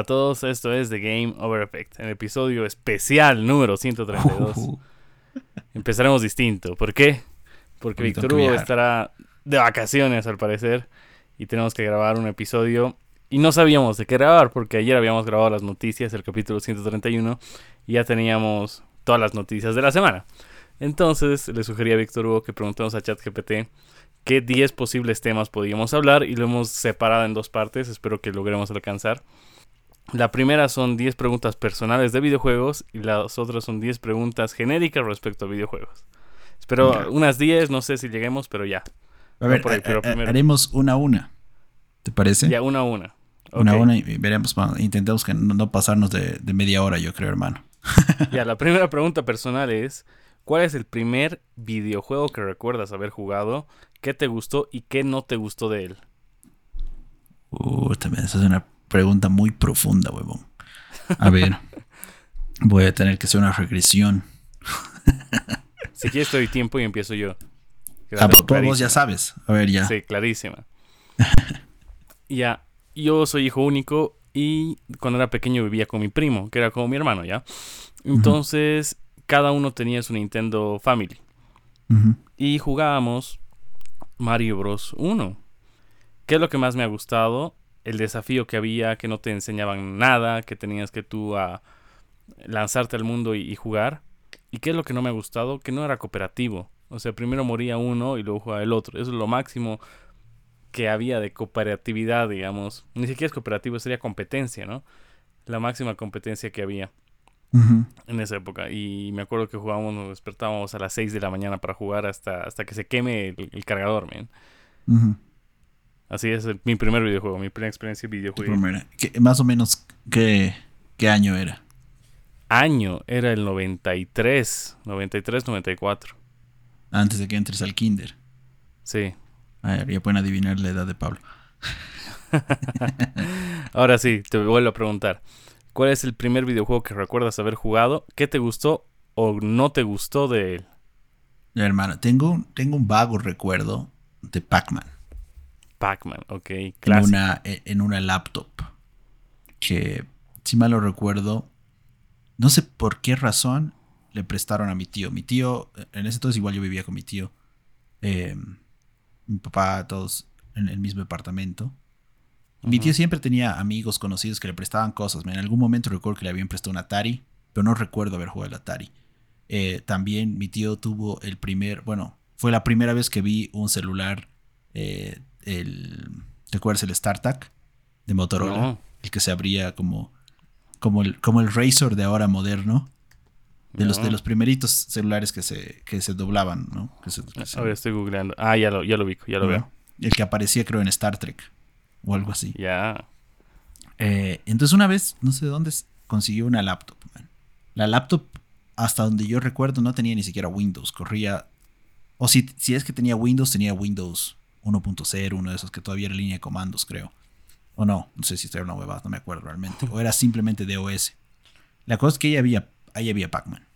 para todos, esto es The Game Over Effect, el episodio especial número 132. Empezaremos distinto, ¿por qué? Porque Víctor Hugo estará de vacaciones al parecer y tenemos que grabar un episodio y no sabíamos de qué grabar porque ayer habíamos grabado las noticias, el capítulo 131 y ya teníamos todas las noticias de la semana. Entonces le sugería a Víctor Hugo que preguntemos a ChatGPT qué 10 posibles temas podíamos hablar y lo hemos separado en dos partes, espero que logremos alcanzar. La primera son 10 preguntas personales de videojuegos y las otras son 10 preguntas genéricas respecto a videojuegos. Espero unas 10, no sé si lleguemos, pero ya. A ver, haremos una a una, ¿te parece? Ya, una a una. Una a una y veremos, intentemos que no pasarnos de media hora, yo creo, hermano. Ya, la primera pregunta personal es... ¿Cuál es el primer videojuego que recuerdas haber jugado? ¿Qué te gustó y qué no te gustó de él? También esa es una pregunta muy profunda, huevón. A ver, voy a tener que hacer una regresión. Si quieres te doy tiempo y empiezo yo. Pero vos ya sabes. A ver, ya. Sí, clarísima. Ya, yo soy hijo único y cuando era pequeño vivía con mi primo, que era como mi hermano, ¿ya? Entonces... Uh-huh. Cada uno tenía su Nintendo Family. Uh-huh. Y jugábamos Mario Bros. 1. ¿Qué es lo que más me ha gustado? El desafío que había, que no te enseñaban nada, que tenías que tú a lanzarte al mundo y jugar. ¿Y qué es lo que no me ha gustado? Que no era cooperativo. O sea, primero moría uno y luego jugaba el otro. Eso es lo máximo que había de cooperatividad, digamos. Ni siquiera es cooperativo, sería competencia, ¿no? La máxima competencia que había. Uh-huh. En esa época. Y me acuerdo que jugábamos, nos despertábamos a las 6 de la mañana para jugar hasta que se queme el cargador, man. Uh-huh. Así es, mi primer videojuego, mi primera experiencia de videojuego. Más o menos, ¿qué año era? Año, era el 93, 94. Antes de que entres al kinder. Sí. A ver, ya pueden adivinar la edad de Pablo. Ahora sí, te vuelvo a preguntar. ¿Cuál es el primer videojuego que recuerdas haber jugado? ¿Qué te gustó o no te gustó de él? La hermana, tengo un vago recuerdo de Pac-Man. Pac-Man, ok, clásico. En una laptop. Que, si mal lo recuerdo, no sé por qué razón le prestaron a mi tío. Mi tío, en ese entonces igual yo vivía con mi tío. Mi papá, todos en el mismo departamento. Mi tío siempre tenía amigos conocidos que le prestaban cosas. En algún momento recuerdo que le habían prestado un Atari, pero no recuerdo haber jugado el Atari. También mi tío tuvo fue la primera vez que vi un celular, ¿te acuerdas el StarTAC de Motorola? No. El que se abría como el Razr de ahora moderno. De los primeritos celulares que se doblaban, ¿no? A ver, estoy googleando. Ah, ya lo veo. El que aparecía creo en Star Trek. O algo así. Ya. Entonces una vez, no sé de dónde, consiguió una laptop, man. La laptop, hasta donde yo recuerdo, no tenía ni siquiera Windows. Corría... O si es que tenía Windows 1.0, uno de esos que todavía era línea de comandos, creo. O no sé si era una huevada, no me acuerdo realmente. O era simplemente DOS. La cosa es que ahí había Pac-Man.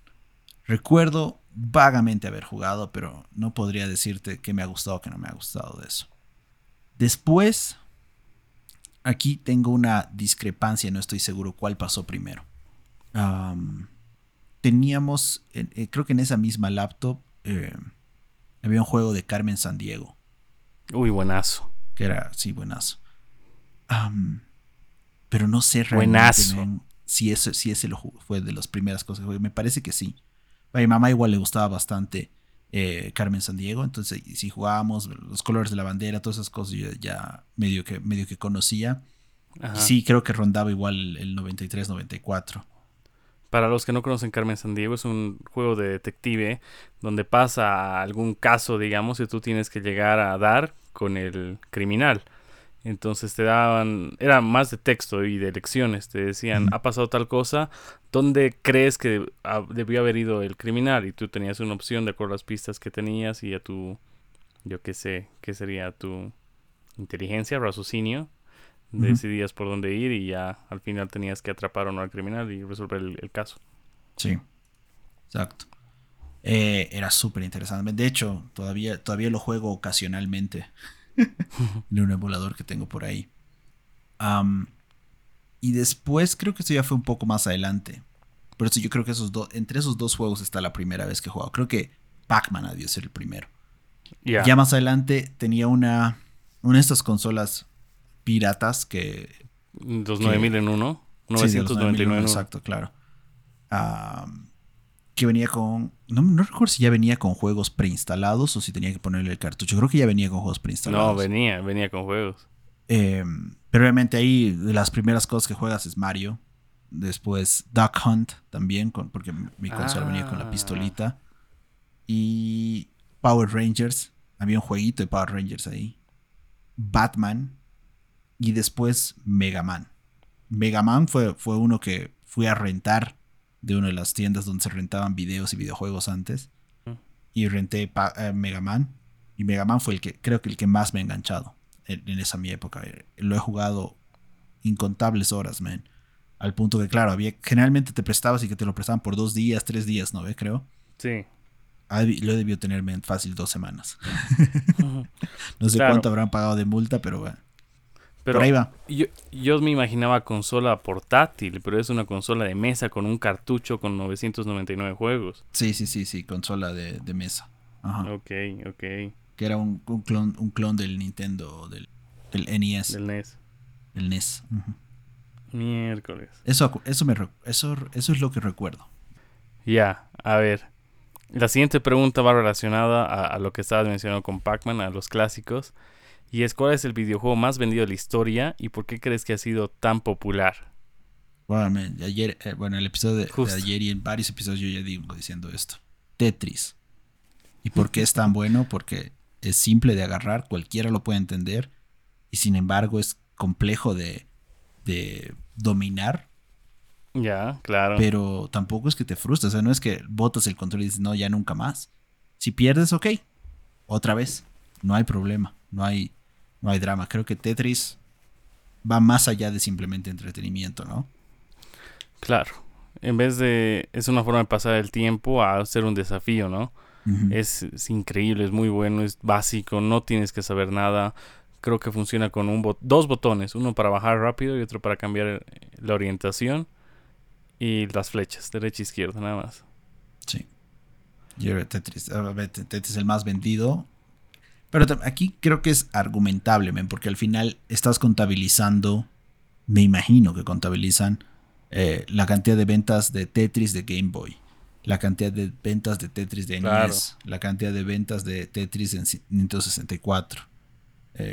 Recuerdo vagamente haber jugado, pero no podría decirte qué me ha gustado o qué no me ha gustado de eso. Después... Aquí tengo una discrepancia, no estoy seguro cuál pasó primero. Teníamos, creo que en esa misma laptop, había un juego de Carmen Sandiego. Uy, buenazo. Que era, sí, buenazo. Pero no sé realmente si ese fue de las primeras cosas que jugué. Me parece que sí. A mi mamá igual le gustaba bastante Carmen Sandiego, entonces si jugábamos los colores de la bandera, todas esas cosas yo ya medio que conocía. Ajá. Sí, creo que rondaba igual el 93-94. Para los que no conocen, Carmen Sandiego es un juego de detective donde pasa algún caso, digamos, y tú tienes que llegar a dar con el criminal. Entonces te daban, era más de texto y de lecciones, te decían, ha pasado tal cosa, ¿dónde crees que debió haber ido el criminal? Y tú tenías una opción de acuerdo a las pistas que tenías y a tu, yo qué sé, qué sería tu inteligencia, raciocinio, decidías por dónde ir y ya al final tenías que atrapar o no al criminal y resolver el caso. Sí, exacto. Era súper interesante, de hecho, todavía lo juego ocasionalmente. De un emulador que tengo por ahí. Y después creo que eso ya fue un poco más adelante. Por eso yo creo que entre esos dos juegos está la primera vez que he jugado. Creo que Pac-Man debió ser el primero. Yeah. Ya más adelante tenía una de estas consolas piratas que... Los 9001. 999. Exacto, claro. Que venía con... No recuerdo si ya venía con juegos preinstalados o si tenía que ponerle el cartucho. Creo que ya venía con juegos preinstalados. No, venía con juegos. Pero obviamente ahí las primeras cosas que juegas es Mario. Después Duck Hunt también, porque mi consola venía con la pistolita. Y Power Rangers. Había un jueguito de Power Rangers ahí. Batman. Y después Mega Man. Mega Man fue uno que fui a rentar de una de las tiendas donde se rentaban videos y videojuegos antes. Y renté Mega Man. Y Mega Man fue el que más me ha enganchado en esa mi época. Lo he jugado incontables horas, man. Al punto que, claro, generalmente te prestabas y que te lo prestaban por 2 días, 3 días, ¿no ves? Creo. Sí. Lo debió tenerme en fácil 2 semanas. No sé cuánto habrán pagado de multa, pero bueno. Pero por ahí va. Yo me imaginaba consola portátil, pero es una consola de mesa con un cartucho con 999 juegos. Sí, consola de mesa. Ajá. Ok. Que era un clon del Nintendo, del NES. Del NES. El NES. Uh-huh. Miércoles. Eso es lo que recuerdo. Ya, a ver. La siguiente pregunta va relacionada a lo que estabas mencionando con Pac-Man, a los clásicos. Y es, ¿cuál es el videojuego más vendido de la historia y por qué crees que ha sido tan popular? Bueno, el episodio de ayer y en varios episodios yo ya digo diciendo esto. Tetris. ¿Y por qué es tan bueno? Porque es simple de agarrar, cualquiera lo puede entender y sin embargo es complejo de dominar. Ya, claro. Pero tampoco es que te frustras, o sea, no es que botas el control y dices, no, ya nunca más. Si pierdes, ok, otra vez, no hay problema, no hay drama. Creo que Tetris va más allá de simplemente entretenimiento, ¿no? Claro. En vez de... Es una forma de pasar el tiempo a hacer un desafío, ¿no? Uh-huh. Es increíble, es muy bueno, es básico, no tienes que saber nada. Creo que funciona con dos botones, uno para bajar rápido y otro para cambiar la orientación y las flechas, derecha e izquierda, nada más. Sí. Tetris es el más vendido. Pero aquí creo que es argumentable, man, porque al final estás contabilizando, me imagino que contabilizan la cantidad de ventas de Tetris de Game Boy, la cantidad de ventas de Tetris de NES, claro, la cantidad de ventas de Tetris en Nintendo 64.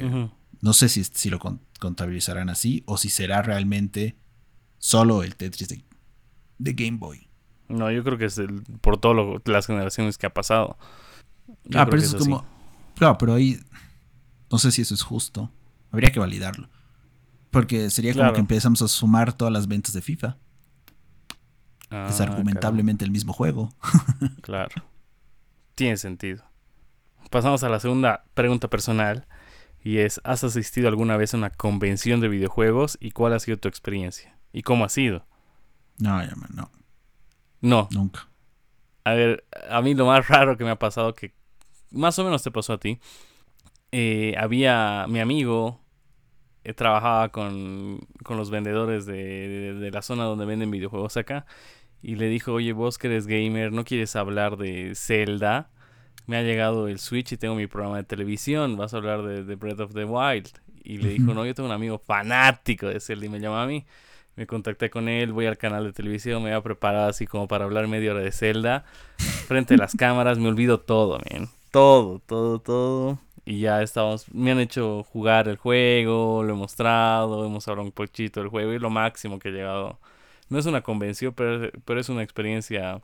Uh-huh. No sé si lo contabilizarán así o si será realmente solo el Tetris de Game Boy. No, yo creo que es por todas las generaciones que ha pasado. Pero eso es como... Claro, pero ahí no sé si eso es justo. Habría que validarlo. Porque sería como que empezamos a sumar todas las ventas de FIFA. Es argumentablemente el mismo juego. Claro. Tiene sentido. Pasamos a la segunda pregunta personal. Y es, ¿has asistido alguna vez a una convención de videojuegos? ¿Y cuál ha sido tu experiencia? ¿Y cómo ha sido? No. No. Nunca. A ver, a mí lo más raro que me ha pasado que... Más o menos te pasó a ti. Había mi amigo, trabajaba con los vendedores de la zona donde venden videojuegos acá. Y le dijo, oye, vos que eres gamer, ¿no quieres hablar de Zelda? Me ha llegado el Switch y tengo mi programa de televisión. ¿Vas a hablar de Breath of the Wild? Y le dijo, no, yo tengo un amigo fanático de Zelda y me llama a mí. Me contacté con él, voy al canal de televisión, me había preparado así como para hablar media hora de Zelda. Frente a las cámaras, me olvido todo, man. Todo. Y ya estábamos... Me han hecho jugar el juego, lo he mostrado, hemos hablado un poquito del juego y lo máximo que he llegado. No es una convención, pero es una experiencia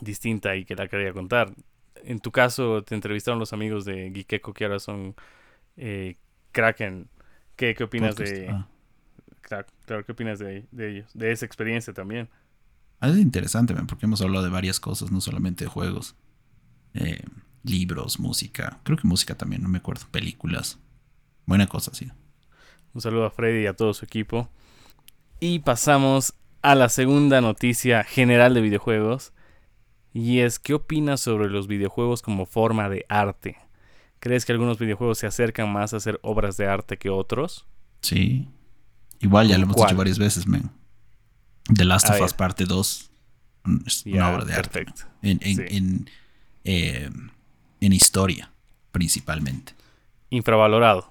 distinta y que la quería contar. En tu caso, te entrevistaron los amigos de Geekeko que ahora son Kraken. ¿Qué opinas de...? Claro, ¿qué opinas de ellos? De esa experiencia también. Es interesante, man, porque hemos hablado de varias cosas, no solamente de juegos. Libros, música, creo que música también, no me acuerdo, películas, buena cosa, sí. Un saludo a Freddy y a todo su equipo. Y pasamos a la segunda noticia general de videojuegos, y es, ¿qué opinas sobre los videojuegos como forma de arte? ¿Crees que algunos videojuegos se acercan más a hacer obras de arte que otros? Sí, Igual ya lo hemos dicho varias veces, men. The Last of Us Part II es una obra de arte. En historia, principalmente. Infravalorado.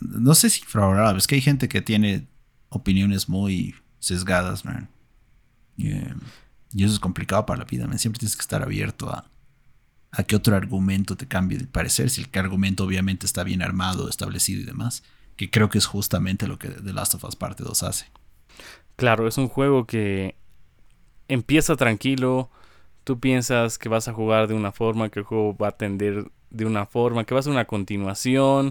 No sé si infravalorado. Es que hay gente que tiene opiniones muy sesgadas, man. Y eso es complicado para la vida, man. Siempre tienes que estar abierto a que otro argumento te cambie de parecer. Si el argumento obviamente está bien armado, establecido y demás. Que creo que es justamente lo que The Last of Us Part II hace. Claro, es un juego que empieza tranquilo. Tú piensas que vas a jugar de una forma, que el juego va a tender de una forma, que va a ser una continuación.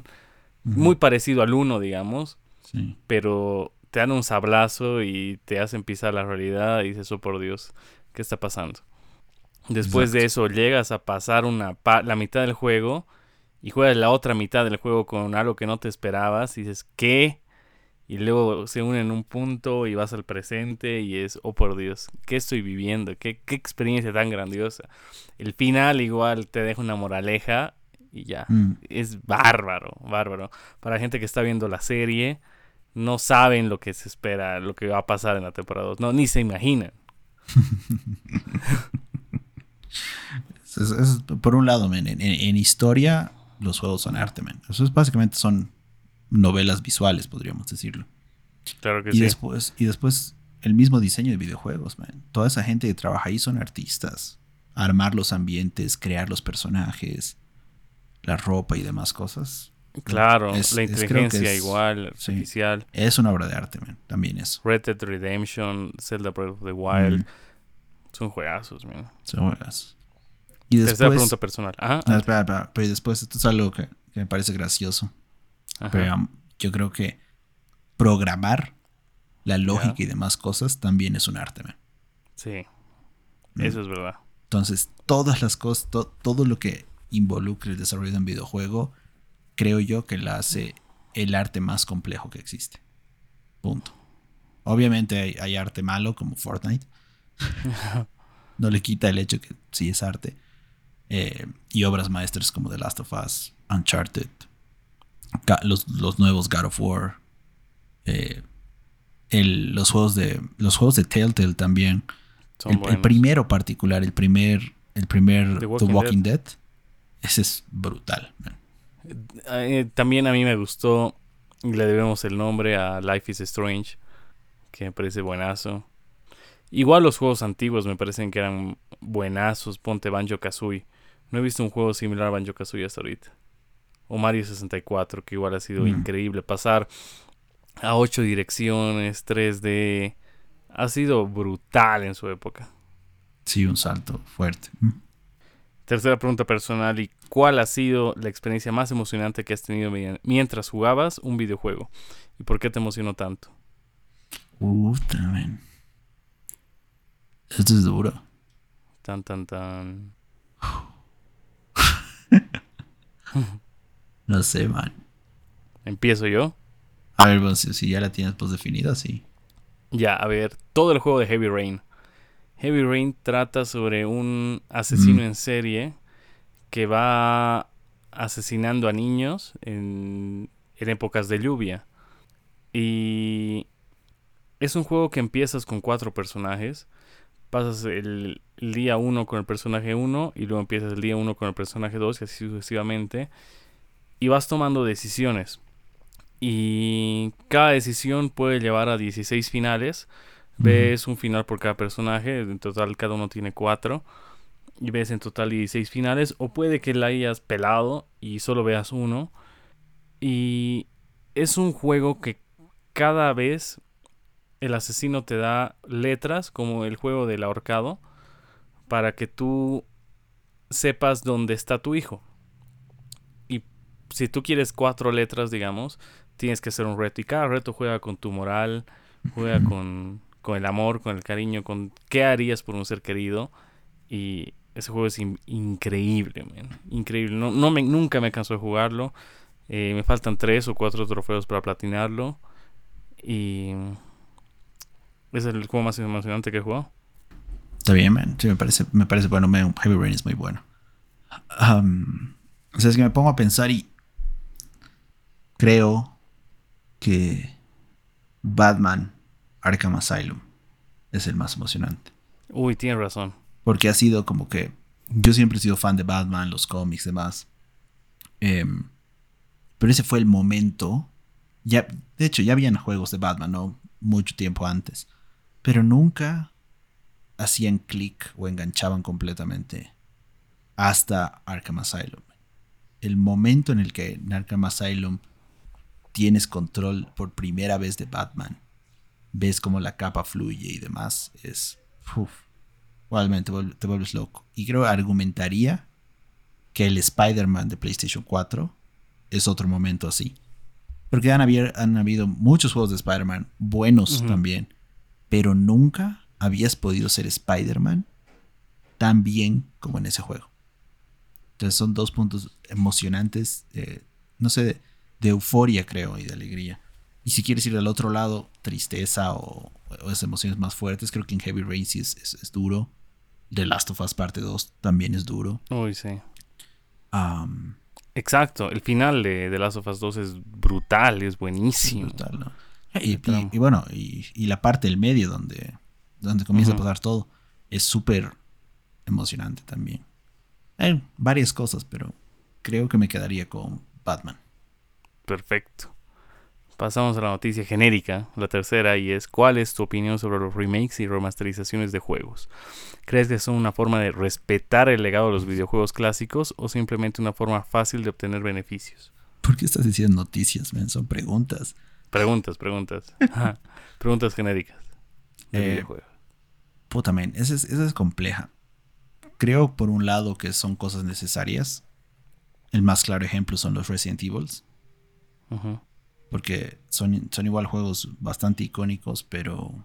Uh-huh. Muy parecido al 1, digamos. Sí. Pero te dan un sablazo y te hacen pisar la realidad y dices, oh por Dios, ¿qué está pasando? Después de eso llegas a pasar la mitad del juego y juegas la otra mitad del juego con algo que no te esperabas y dices, ¿qué? Y luego se unen en un punto y vas al presente y es, oh por Dios, ¿qué estoy viviendo? ¿Qué experiencia tan grandiosa? El final igual te deja una moraleja y ya. Mm. Es bárbaro, bárbaro. Para gente que está viendo la serie, no saben lo que se espera, lo que va a pasar en la temporada 2. No, ni se imaginan. Por un lado, man, en historia, los juegos son arte, man. Eso es, básicamente son novelas visuales, podríamos decirlo. Claro que y sí. Después, el mismo diseño de videojuegos, man. Toda esa gente que trabaja ahí son artistas. Armar los ambientes, crear los personajes, la ropa y demás cosas. Claro, la inteligencia artificial. Es una obra de arte, man. También eso. Red Dead Redemption, Zelda Breath of the Wild. Son juegazos, man. Son juegazos. Y después... Tercera pregunta personal. Espera. Pero después, esto es algo que me parece gracioso. Ajá. Pero yo creo que programar la lógica y demás cosas también es un arte, man. Sí. Eso es verdad. Entonces, todas las cosas, todo lo que involucre el desarrollo de un videojuego, creo yo que la hace el arte más complejo que existe. Punto. Obviamente hay arte malo, como Fortnite. No le quita el hecho que sí es arte. Y obras maestras como The Last of Us, Uncharted, los nuevos God of War, los juegos de Telltale también. El primero particular, el primer The Walking Dead. Ese es brutal, man. También a mí me gustó, le debemos el nombre a Life is Strange, que me parece buenazo. Igual los juegos antiguos me parecen que eran buenazos. Ponte Banjo-Kazooie. No he visto un juego similar a Banjo-Kazooie hasta ahorita. O Mario 64, que igual ha sido increíble. Pasar a 8 direcciones, 3D, ha sido brutal en su época. Sí, un salto fuerte. Tercera pregunta personal, ¿y cuál ha sido la experiencia más emocionante que has tenido mientras jugabas un videojuego? ¿Y por qué te emocionó tanto? También. Esto es duro. Tan. No sé, man. ¿Empiezo yo? A ver, bueno, si ya la tienes pues definida, sí. Ya, a ver, todo el juego de Heavy Rain. Heavy Rain trata sobre un asesino en serie que va asesinando a niños en épocas de lluvia. Y es un juego que empiezas con 4 personajes. Pasas el día 1 con el personaje 1 y luego empiezas el día 1 con el personaje 2 y así sucesivamente. Y vas tomando decisiones. Y cada decisión puede llevar a 16 finales. Ves un final por cada personaje. En total cada uno tiene 4. Y ves en total 16 finales. O puede que la hayas pelado y solo veas uno. Y es un juego que cada vez... El asesino te da letras, como el juego del ahorcado, para que tú sepas dónde está tu hijo. Y si tú quieres 4 letras, digamos, tienes que hacer un reto. Y cada reto juega con tu moral, juega con el amor, con el cariño, con qué harías por un ser querido. Y ese juego es increíble, man. Increíble. Nunca me canso de jugarlo. Me faltan 3 o 4 trofeos para platinarlo. Y... ¿Es el juego más emocionante que he jugado? Está bien, man. Sí, me parece bueno. Heavy Rain es muy bueno. O sea, es que me pongo a pensar y creo que Batman Arkham Asylum es el más emocionante. Uy, tienes razón. Porque ha sido como que... Yo siempre he sido fan de Batman, los cómics y demás. Pero ese fue el momento... Ya, de hecho, ya habían juegos de Batman, ¿no? Mucho tiempo antes. Pero nunca hacían clic o enganchaban completamente hasta Arkham Asylum. El momento en el que en Arkham Asylum tienes control por primera vez de Batman, ves cómo la capa fluye y demás, es... Uf, realmente te vuelves loco. Y creo que argumentaría que el Spider-Man de PlayStation 4 es otro momento así. Porque han habido muchos juegos de Spider-Man buenos, uh-huh, también, pero nunca habías podido ser Spider-Man tan bien como en ese juego. Entonces son dos puntos emocionantes, no sé, de euforia, creo, y de alegría. Y si quieres ir al otro lado, tristeza o esas emociones más fuertes, creo que en Heavy Rain sí es duro. The Last of Us Part II también es duro. Uy, sí. Exacto, el final de The Last of Us 2 es brutal, es buenísimo. Es brutal, ¿no? Y bueno, y la parte del medio donde comienza, uh-huh, a pasar todo es súper emocionante también. Hay varias cosas, pero creo que me quedaría con Batman. Perfecto. Pasamos a la noticia genérica, la tercera, y es: ¿cuál es tu opinión sobre los remakes y remasterizaciones de juegos? ¿Crees que son una forma de respetar el legado de los videojuegos clásicos o simplemente una forma fácil de obtener beneficios? ¿Por qué estás diciendo noticias, man? Son preguntas. Preguntas. Ajá. Preguntas genéricas de videojuegos. Puta, man, esa es compleja. Creo, por un lado, que son cosas necesarias. El más claro ejemplo son los Resident Evil. Ajá. Uh-huh. Porque son igual juegos bastante icónicos, pero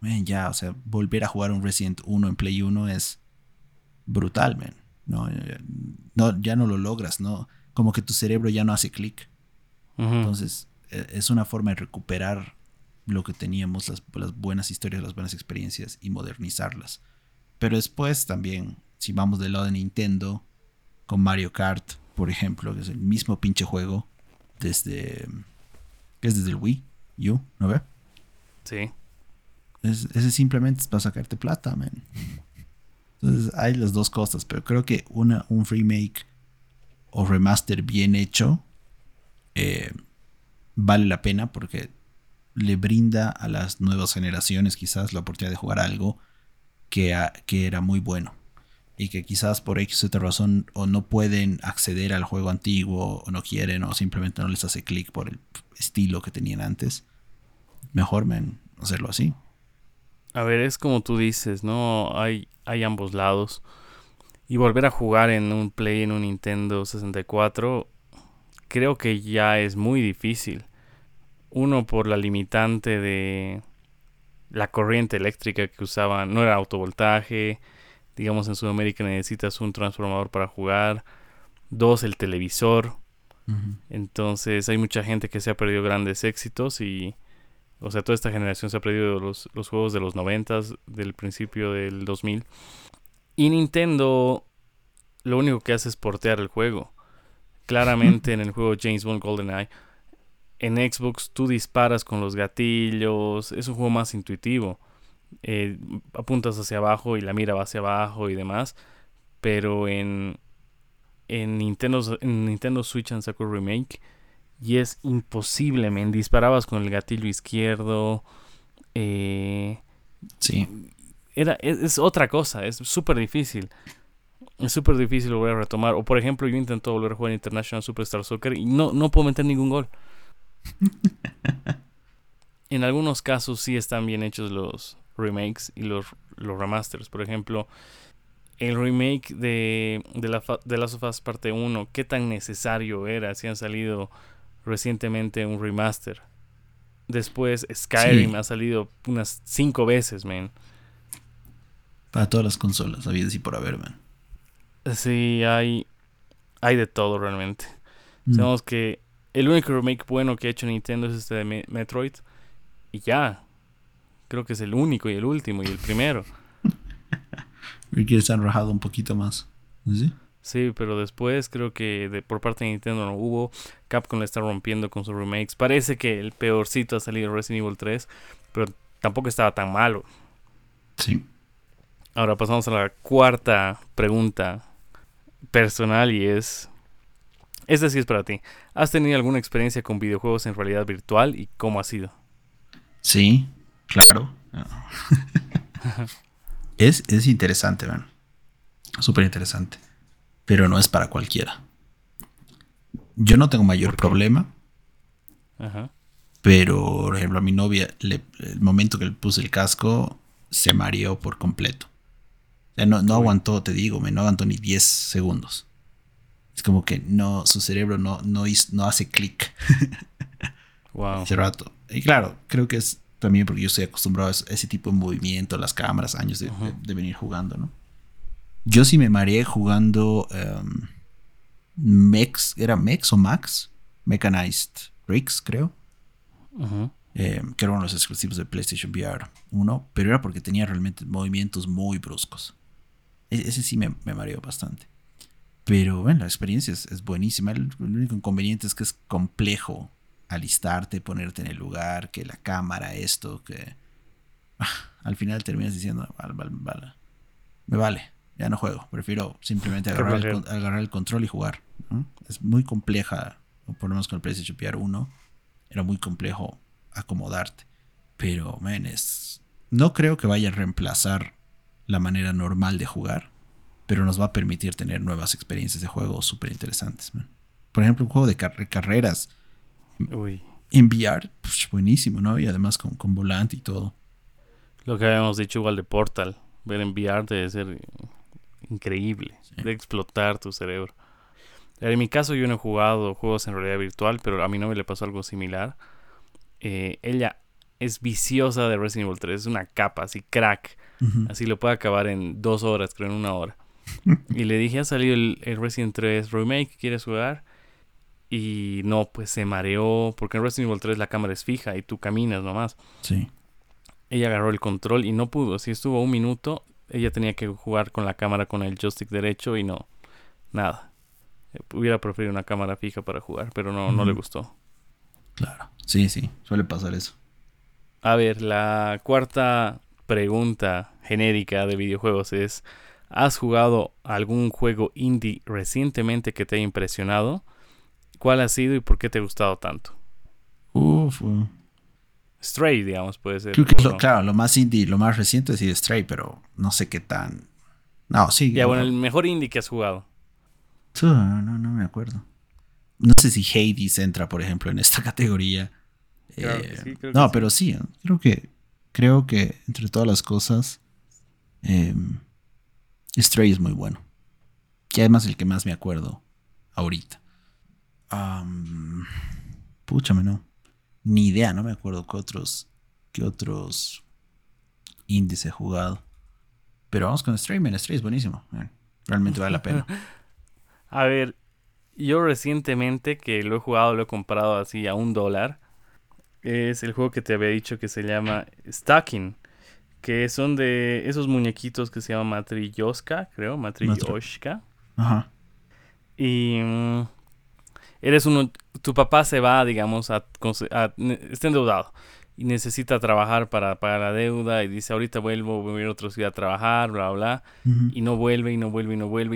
man, ya, o sea, volver a jugar un Resident 1 en Play 1 es brutal, man. No, ya no lo logras, ¿no? Como que tu cerebro ya no hace clic. Uh-huh. Entonces, es una forma de recuperar lo que teníamos, las buenas historias, las buenas experiencias y modernizarlas. Pero después también, si vamos del lado de Nintendo, con Mario Kart, por ejemplo, que es el mismo pinche juego desde el Wii U, ¿no ve? Sí. Ese simplemente es para sacarte plata, man. Entonces hay las dos cosas, pero creo que un remake o remaster bien hecho vale la pena porque le brinda a las nuevas generaciones quizás la oportunidad de jugar algo que era muy bueno y que quizás por X o Z razón o no pueden acceder al juego antiguo o no quieren o simplemente no les hace clic por el estilo que tenían antes. Mejor, man, hacerlo así. A ver, es como tú dices, ¿no? Hay ambos lados. Y volver a jugar en un Play, en un Nintendo 64, creo que ya es muy difícil. Uno, por la limitante de la corriente eléctrica que usaban, no era autovoltaje. Digamos, en Sudamérica necesitas un transformador para jugar. Dos, el televisor. Uh-huh. Entonces hay mucha gente que se ha perdido grandes éxitos y... O sea, toda esta generación se ha perdido los juegos de los 90s, del principio del 2000. Y Nintendo lo único que hace es portear el juego. Claramente en el juego James Bond GoldenEye, en Xbox tú disparas con los gatillos. Es un juego más intuitivo. Apuntas hacia abajo y la mira va hacia abajo y demás. Pero en Nintendo Switch han sacado remake y es imposible, men. Disparabas con el gatillo izquierdo. Sí. Es otra cosa. Es súper difícil. Es súper difícil volver a retomar. O por ejemplo, yo intento volver a jugar en International Superstar Soccer y no puedo meter ningún gol. En algunos casos sí están bien hechos los remakes y los remasters. Por ejemplo, el remake de Last of Us Parte 1, ¿qué tan necesario era si han salido recientemente un remaster? Después Skyrim, sí, ha salido unas 5 veces, man. Para todas las consolas, había de sí por haber, man. Sí, hay de todo realmente. Sabemos que el único remake bueno que ha hecho Nintendo es este de Metroid. Y ya, creo que es el único y el último y el primero. Que se han rajado un poquito más, ¿sí? Sí, pero después creo que por parte de Nintendo no hubo. Capcom la está rompiendo con sus remakes. Parece que el peorcito ha salido Resident Evil 3, pero tampoco estaba tan malo. Sí. Ahora pasamos a la cuarta pregunta personal y es... Esta sí es para ti. ¿Has tenido alguna experiencia con videojuegos en realidad virtual y cómo ha sido? Sí, claro. Es interesante, man. Súper interesante. Pero no es para cualquiera. Yo no tengo mayor problema. Ajá. Pero, por ejemplo, a mi novia, el momento que le puse el casco, se mareó por completo. O sea, no aguantó, te digo, no aguantó ni 10 segundos. Es como que no, su cerebro no hace clic. Wow. Ese rato. Y claro, creo que es también porque yo estoy acostumbrado a ese tipo de movimiento, las cámaras, años de venir jugando, ¿no? Yo sí me mareé jugando Mex, ¿era Mex o Max? Mechanized Rigs, creo. Uh-huh. Que era uno de los exclusivos de PlayStation VR 1, pero era porque tenía realmente movimientos muy bruscos. Ese sí me mareó bastante. Pero bueno, la experiencia es buenísima. El único inconveniente es que es complejo alistarte, ponerte en el lugar, que la cámara, esto, que... al final terminas diciendo, me vale, ya no juego. Prefiero simplemente agarrar el control y jugar, ¿no? Es muy compleja, o por lo menos con el PlayStation VR 1, era muy complejo acomodarte. Pero, no creo que vaya a reemplazar la manera normal de jugar, pero nos va a permitir tener nuevas experiencias de juego súper interesantes. Por ejemplo, un juego de carreras en VR, pues, buenísimo, ¿no? Y además con volante y todo. Lo que habíamos dicho igual de Portal, ver en VR debe ser increíble, sí. De explotar tu cerebro. En mi caso yo no he jugado juegos en realidad virtual, pero a mi novia le pasó algo similar. Ella es viciosa de Resident Evil 3, es una capa, así crack, así lo puede acabar en 2 horas, creo en 1 hora. Y le dije, ha salido el Resident 3 Remake, ¿quieres jugar? Y no, pues se mareó, porque en Resident Evil 3 la cámara es fija y tú caminas nomás. Sí. Ella agarró el control y no pudo, si estuvo 1 minuto, ella tenía que jugar con la cámara con el joystick derecho y no, nada. Hubiera preferido una cámara fija para jugar, pero no le gustó. Claro, sí, suele pasar eso. A ver, la cuarta pregunta genérica de videojuegos es... ¿Has jugado algún juego indie recientemente que te haya impresionado? ¿Cuál ha sido y por qué te ha gustado tanto? Stray, digamos, puede ser. Creo que claro, lo más indie, lo más reciente es Stray, pero no sé qué tan... No, sí. Ya, bueno, el mejor indie que has jugado. No me acuerdo. No sé si Hades entra, por ejemplo, en esta categoría. Claro que sí, creo que no, sí. Pero sí, creo que entre todas las cosas... Stray es muy bueno. Y además el que más me acuerdo ahorita. Púchame, no. Ni idea, no me acuerdo qué otros indies he jugado. Pero vamos con Stray, Stray es buenísimo. Realmente vale la pena. A ver, yo recientemente que lo he jugado, lo he comprado así a $1. Es el juego que te había dicho que se llama Stacking. Que son de esos muñequitos que se llaman Matryoshka, creo. Matryoshka. Ajá. Y eres uno... Tu papá se va, digamos, está endeudado. Y necesita trabajar para pagar la deuda. Y dice, ahorita voy a ir a otra ciudad a trabajar, bla, bla. Uh-huh. Y no vuelve. Y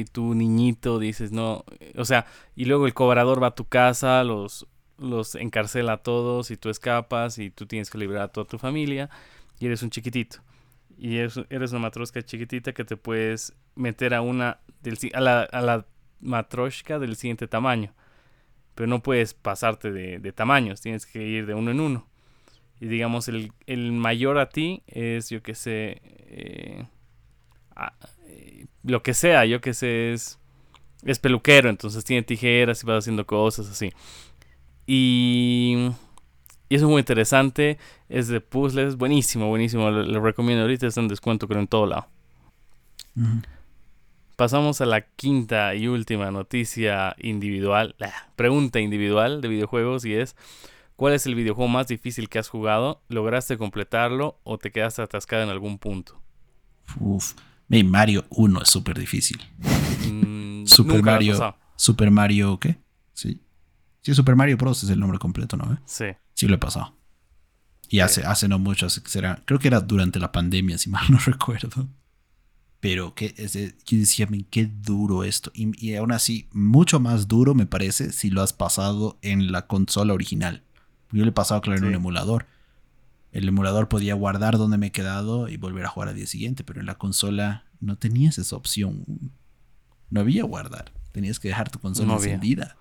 tú, niñito, dices, no... O sea, y luego el cobrador va a tu casa, los encarcela a todos. Y tú escapas y tú tienes que liberar a toda tu familia. Y eres un chiquitito. Y eres una matrosca chiquitita que te puedes meter a la matrosca del siguiente tamaño. Pero no puedes pasarte de tamaños. Tienes que ir de uno en uno. Y digamos, el mayor a ti es, lo que sea, es peluquero. Entonces tiene tijeras y vas haciendo cosas así. Y eso es muy interesante, es de puzzles, buenísimo, lo recomiendo ahorita, está en descuento creo en todo lado. Uh-huh. Pasamos a la quinta y última noticia individual, la pregunta individual de videojuegos y es, ¿cuál es el videojuego más difícil que has jugado? ¿Lograste completarlo o te quedaste atascado en algún punto? Mario 1 es súper difícil. Super Mario, ¿qué? Sí, Super Mario Bros. Es el nombre completo, ¿no? Sí. Sí lo he pasado. Y hace no mucho, creo que era durante la pandemia, si mal no recuerdo. Pero yo decía, qué duro esto. Y aún así, mucho más duro me parece si lo has pasado en la consola original. Yo le he pasado, claro, en un emulador. El emulador podía guardar donde me he quedado y volver a jugar al día siguiente, pero en la consola no tenías esa opción. No había guardar. Tenías que dejar tu consola encendida.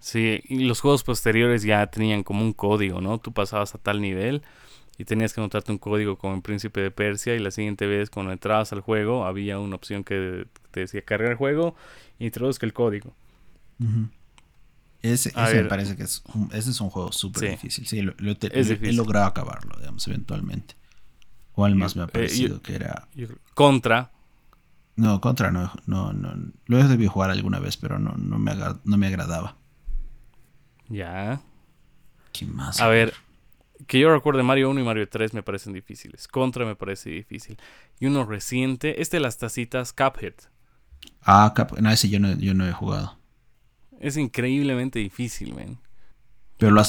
Sí, y los juegos posteriores ya tenían como un código, ¿no? Tú pasabas a tal nivel y tenías que anotarte un código como en Príncipe de Persia, y la siguiente vez cuando entrabas al juego había una opción que te decía cargar el juego e introduzca el código. Uh-huh. Ese me parece que es un juego súper difícil. Sí, he logrado acabarlo, digamos, eventualmente. ¿Cuál más me ha parecido que era? Contra. No, Contra no. Lo he debido jugar alguna vez, pero no me agradaba. Ya. ¿Qué más? A ver, que yo recuerde, Mario 1 y Mario 3 me parecen difíciles. Contra me parece difícil. Y uno reciente, de las tacitas, Cuphead. Ah, Cuphead. No, ese yo no he jugado. Es increíblemente difícil, men. ¿Pero lo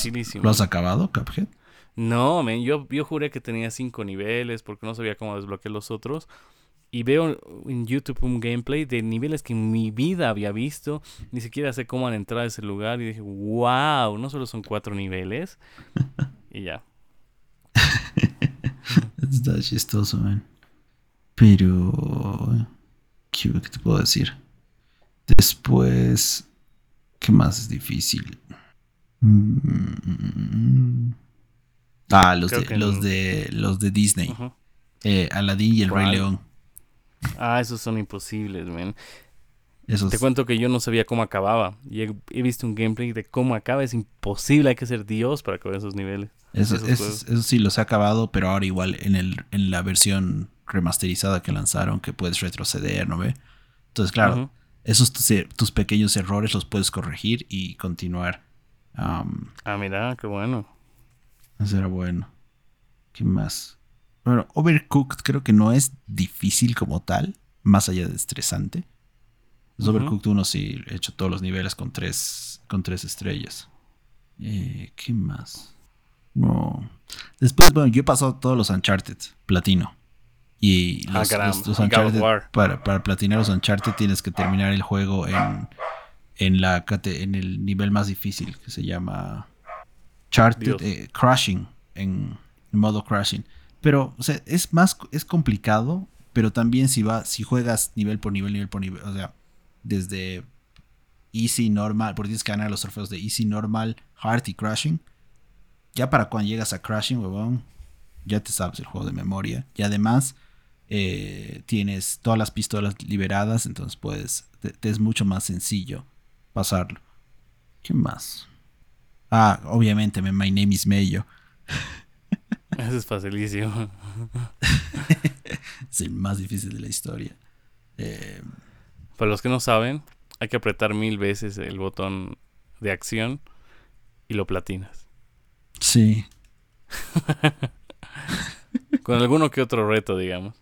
has acabado, Cuphead? No, men. Yo juré que tenía 5 niveles porque no sabía cómo desbloquear los otros. Y veo en YouTube un gameplay de niveles que en mi vida había visto. Ni siquiera sé cómo han entrado a ese lugar. Y dije, wow, no solo son 4 niveles. Y ya. Está chistoso, man. Pero... ¿Qué te puedo decir? Después... ¿Qué más es difícil? Ah, los de Disney. Uh-huh. Aladdin y el Rey León. Ah, esos son imposibles, man. Te cuento que yo no sabía cómo acababa. Y he visto un gameplay de cómo acaba. Es imposible, hay que ser Dios para acabar esos niveles. Eso sí, los he acabado, pero ahora igual en la versión remasterizada que lanzaron, que puedes retroceder, ¿no ve? Entonces, claro, uh-huh. Esos tus pequeños errores los puedes corregir y continuar. Mira, qué bueno. Eso era bueno. ¿Qué más? Bueno, Overcooked creo que no es difícil como tal, más allá de estresante. Uh-huh. Overcooked 1 sí, he hecho todos los niveles con 3 estrellas. ¿Qué más? No. Después, bueno, yo he pasado todos los Uncharted, platino. Y los Uncharted, para platinar los Uncharted tienes que terminar el juego en el nivel más difícil, que se llama Crashing, en modo Crashing. Pero, o sea, es complicado, pero también si juegas nivel por nivel, o sea, desde Easy, Normal, porque tienes que ganar los trofeos de Easy, Normal, Hard y Crashing. Ya para cuando llegas a Crashing, huevón, ya te sabes el juego de memoria. Y además, tienes todas las pistolas liberadas, entonces puedes, te es mucho más sencillo pasarlo. ¿Qué más? Ah, obviamente, My Name is Mayo. Eso es facilísimo. Es el más difícil de la historia. Para los que no saben, hay que apretar 1000 veces el botón de acción y lo platinas. Sí. Con alguno que otro reto, digamos.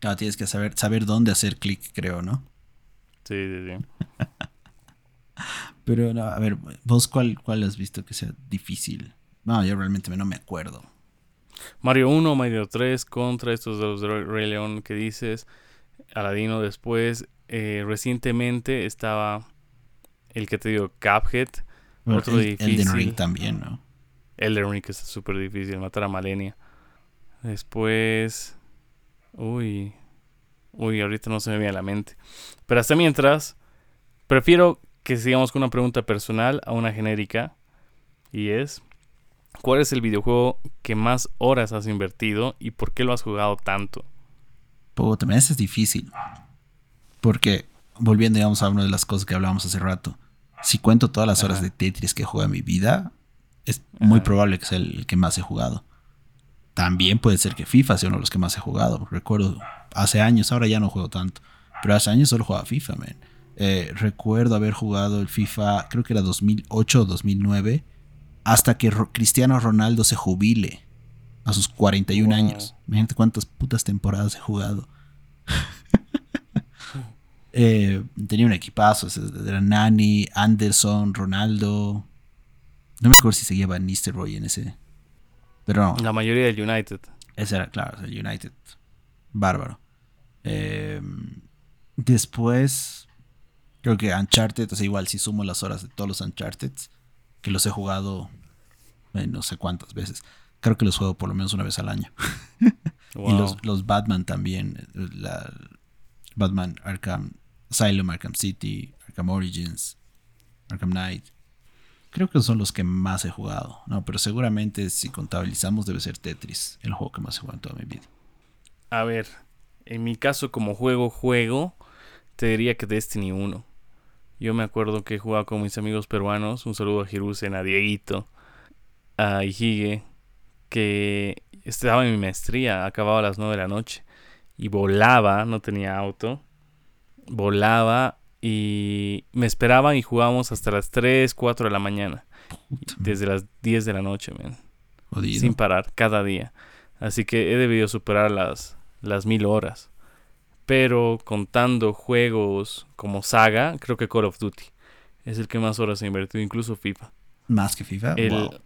Claro, tienes que saber dónde hacer clic, creo, ¿no? Sí. Pero, no, a ver, ¿vos cuál has visto que sea difícil? No, yo realmente no me acuerdo. Mario 1, Mario 3, Contra, estos dos de Rey León que dices, Aladino después. Recientemente estaba el que te digo, Cuphead. Bueno, otro difícil. Elden Ring también, ¿no? Elden Ring está súper difícil, matar a Malenia. Después... Uy, ahorita no se me viene a la mente. Pero hasta mientras, prefiero que sigamos con una pregunta personal a una genérica. Y es... ¿Cuál es el videojuego que más horas has invertido y por qué lo has jugado tanto? Pues también eso es difícil. Porque, volviendo, digamos, a una de las cosas que hablábamos hace rato, si cuento todas las horas de Tetris que he jugado en mi vida, es muy probable que sea el que más he jugado. También puede ser que FIFA sea uno de los que más he jugado. Recuerdo, hace años, ahora ya no juego tanto, pero hace años solo jugaba FIFA, man. Recuerdo haber jugado el FIFA, creo que era 2008 o 2009, hasta que Cristiano Ronaldo se jubile a sus 41 años. Imagínate cuántas putas temporadas he jugado. Tenía un equipazo, o sea, era Nani, Anderson, Ronaldo. No me acuerdo si seguía Van Nistelrooy en ese. Pero no. La mayoría del United. Ese era, claro, el United. Bárbaro. Después, creo que Uncharted, o sea, igual si sumo las horas de todos los Uncharted, que los he jugado no sé cuántas veces. Creo que los juego por lo menos una vez al año. Wow. Y los Batman también. Batman Arkham Asylum, Arkham City, Arkham Origins, Arkham Knight. Creo que son los que más he jugado. No, pero seguramente si contabilizamos debe ser Tetris, el juego que más he jugado en toda mi vida. A ver, en mi caso como juego, te diría que Destiny 1. Yo me acuerdo que he jugado con mis amigos peruanos. Un saludo a Jerusen, a Dieguito, a Ijigue, que estaba en mi maestría, acababa a las 9 de la noche. Y volaba, no tenía auto. Volaba y me esperaban y jugábamos hasta las 3, 4 de la mañana. Desde las 10 de la noche, man. Jodido. Sin parar, cada día. Así que he debido superar las 1000 horas. Pero contando juegos como saga, creo que Call of Duty es el que más horas he invertido, incluso FIFA. ¿Más que FIFA? Wow.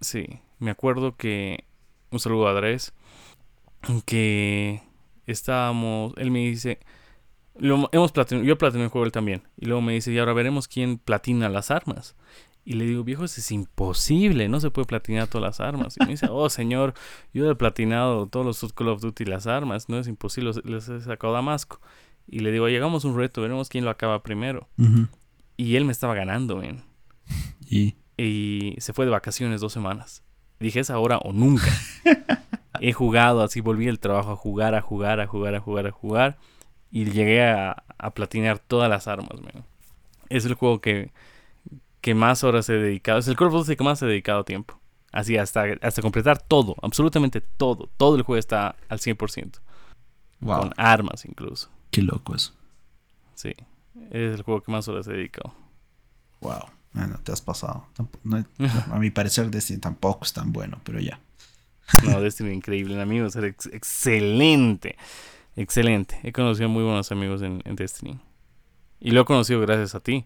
Sí, me acuerdo que... Un saludo a Andrés. Que... estábamos, él me dice, yo platiné el juego él también, y luego me dice, y ahora veremos quién platina las armas, y le digo, viejo, eso es imposible, no se puede platinar todas las armas, y me dice, oh señor, yo he platinado todos los Call of Duty las armas, no es imposible, les he sacado Damasco, y le digo, llegamos a un reto, veremos quién lo acaba primero, uh-huh. Y él me estaba ganando, man. Y se fue de vacaciones 2 semanas, dije, es ahora o nunca. He jugado así, volví del trabajo a jugar. Y llegué a platinar todas las armas, man. Es el juego que más horas he dedicado. Es el Call of Duty que más he dedicado tiempo. Así hasta completar todo, absolutamente todo. Todo el juego está al 100%. Wow. Con armas incluso. Qué loco eso. Sí, es el juego que más horas he dedicado. Wow, no te has pasado. A mi parecer Destiny tampoco es tan bueno, pero ya. No, Destiny increíble, amigos. Era excelente. He conocido muy buenos amigos en Destiny. Y lo he conocido gracias a ti.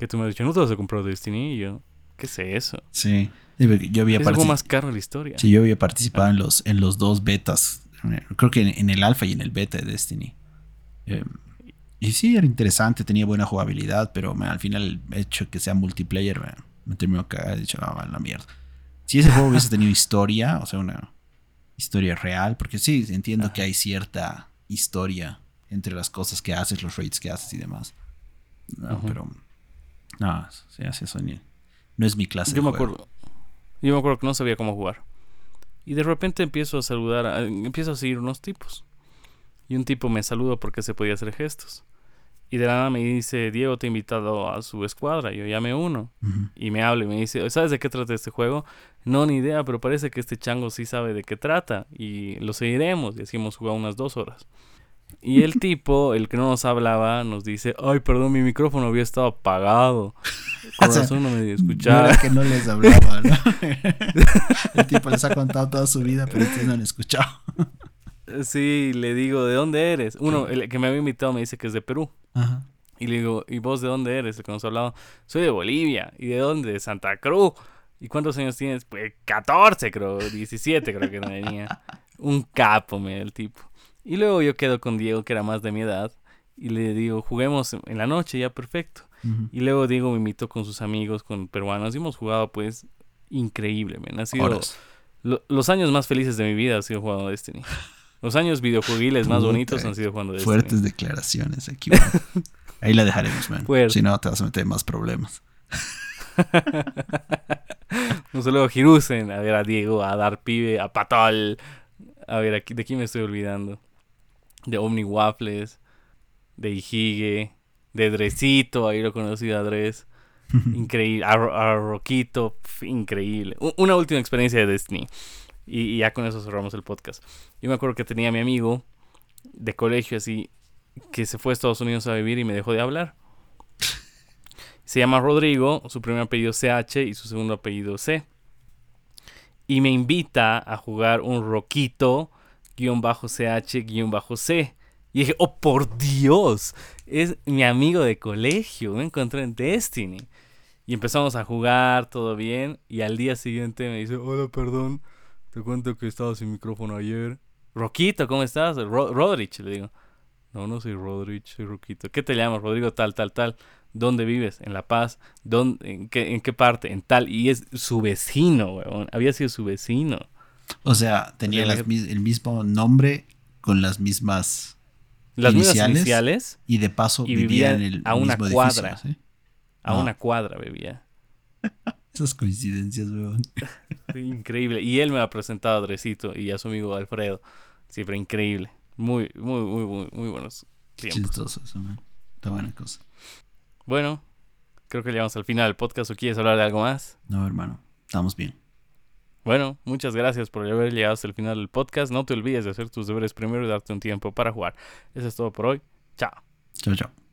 Que tú me has dicho, ¿no te vas a comprar Destiny? Y yo, ¿qué es eso? Sí. Yo había es algo más caro en la historia. Sí, yo había participado en los 2 betas. Creo que en el alfa y en el beta de Destiny. Y sí, era interesante. Tenía buena jugabilidad. Pero al final el hecho de que sea multiplayer me terminó cagando. He dicho, no, la mierda. Si ese juego hubiese tenido historia, o sea, una historia real, porque sí, entiendo que hay cierta historia entre las cosas que haces, los raids que haces y demás. No, uh-huh. Pero... no, se hace eso ni... No es mi clase de juego. Yo me acuerdo que no sabía cómo jugar. Y de repente empiezo a saludar, empiezo a seguir unos tipos. Y un tipo me saluda porque se podía hacer gestos. Y de la nada me dice, Diego, te he invitado a su escuadra. Yo ya me uno. Uh-huh. Y me habla y me dice, ¿sabes de qué trata este juego? No, ni idea, pero parece que este chango sí sabe de qué trata. Y lo seguiremos. Y así hemos jugado unas 2 horas. Y el tipo, el que no nos hablaba, nos dice, ay, perdón, mi micrófono había estado apagado. Con razón no me escuchaba. Era que no les hablaba, ¿no? El tipo les ha contado toda su vida, pero ustedes no han escuchado. Sí, le digo, ¿de dónde eres? Uno, el que me había invitado me dice que es de Perú. Ajá. Y le digo, ¿y vos de dónde eres? El que nos ha hablado, soy de Bolivia. ¿Y de dónde? De Santa Cruz. ¿Y cuántos años tienes? Pues 14 creo, 17 creo que tenía. Un capo, me el tipo. Y luego yo quedo con Diego, que era más de mi edad. Y le digo, juguemos en la noche, ya perfecto. Uh-huh. Y luego Diego me invitó con sus amigos, con peruanos. Y hemos jugado pues increíble, man. Ha sido los años más felices de mi vida ha sido jugando Destiny. Los años videojueguiles más bonitos han sido jugando Destiny. Fuertes declaraciones aquí, man. Ahí la dejaremos, man. Fuerte. Si no, te vas a meter en más problemas. Un saludo a Hirusen, a ver a Diego, a Dar Pibe, a Patol. A ver, aquí, ¿de quién me estoy olvidando? De Omni Waffles, de Ijigue, de Dresito, ahí lo conocí a Dres. Increíble. A Roquito, increíble. Una última experiencia de Destiny. Y ya con eso cerramos el podcast. Yo me acuerdo que tenía a mi amigo de colegio así, que se fue a Estados Unidos a vivir y me dejó de hablar. Se llama Rodrigo, su primer apellido CH y su segundo apellido C. Y me invita a jugar un roquito, _CH, _C. Y dije, oh, por Dios, es mi amigo de colegio, me encontré en Destiny. Y empezamos a jugar, todo bien. Y al día siguiente me dice, hola, perdón, te cuento que estaba sin micrófono ayer. Roquito, ¿cómo estás? Rodrich, le digo. No soy Rodrich, soy Roquito. ¿Qué te llamas? Rodrigo tal. ¿Dónde vives? En La Paz. ¿Dónde, en qué parte? En tal. Y es su vecino, weón. Había sido su vecino. O sea, tenía el mismo nombre con las mismas iniciales. Y de paso y vivía en el a mismo una edificio, cuadra. ¿Sí? A una cuadra vivía. Esas coincidencias, weón. Increíble. Y él me ha presentado a Dresito y a su amigo Alfredo. Siempre increíble. Muy, muy, muy, muy, muy buenos tiempos. Chistoso eso, man. Está buena cosa. Bueno, creo que llegamos al final del podcast. ¿O quieres hablar de algo más? No, hermano. Estamos bien. Bueno, muchas gracias por haber llegado hasta el final del podcast. No te olvides de hacer tus deberes primero y darte un tiempo para jugar. Eso es todo por hoy. Chao. Chao, chao.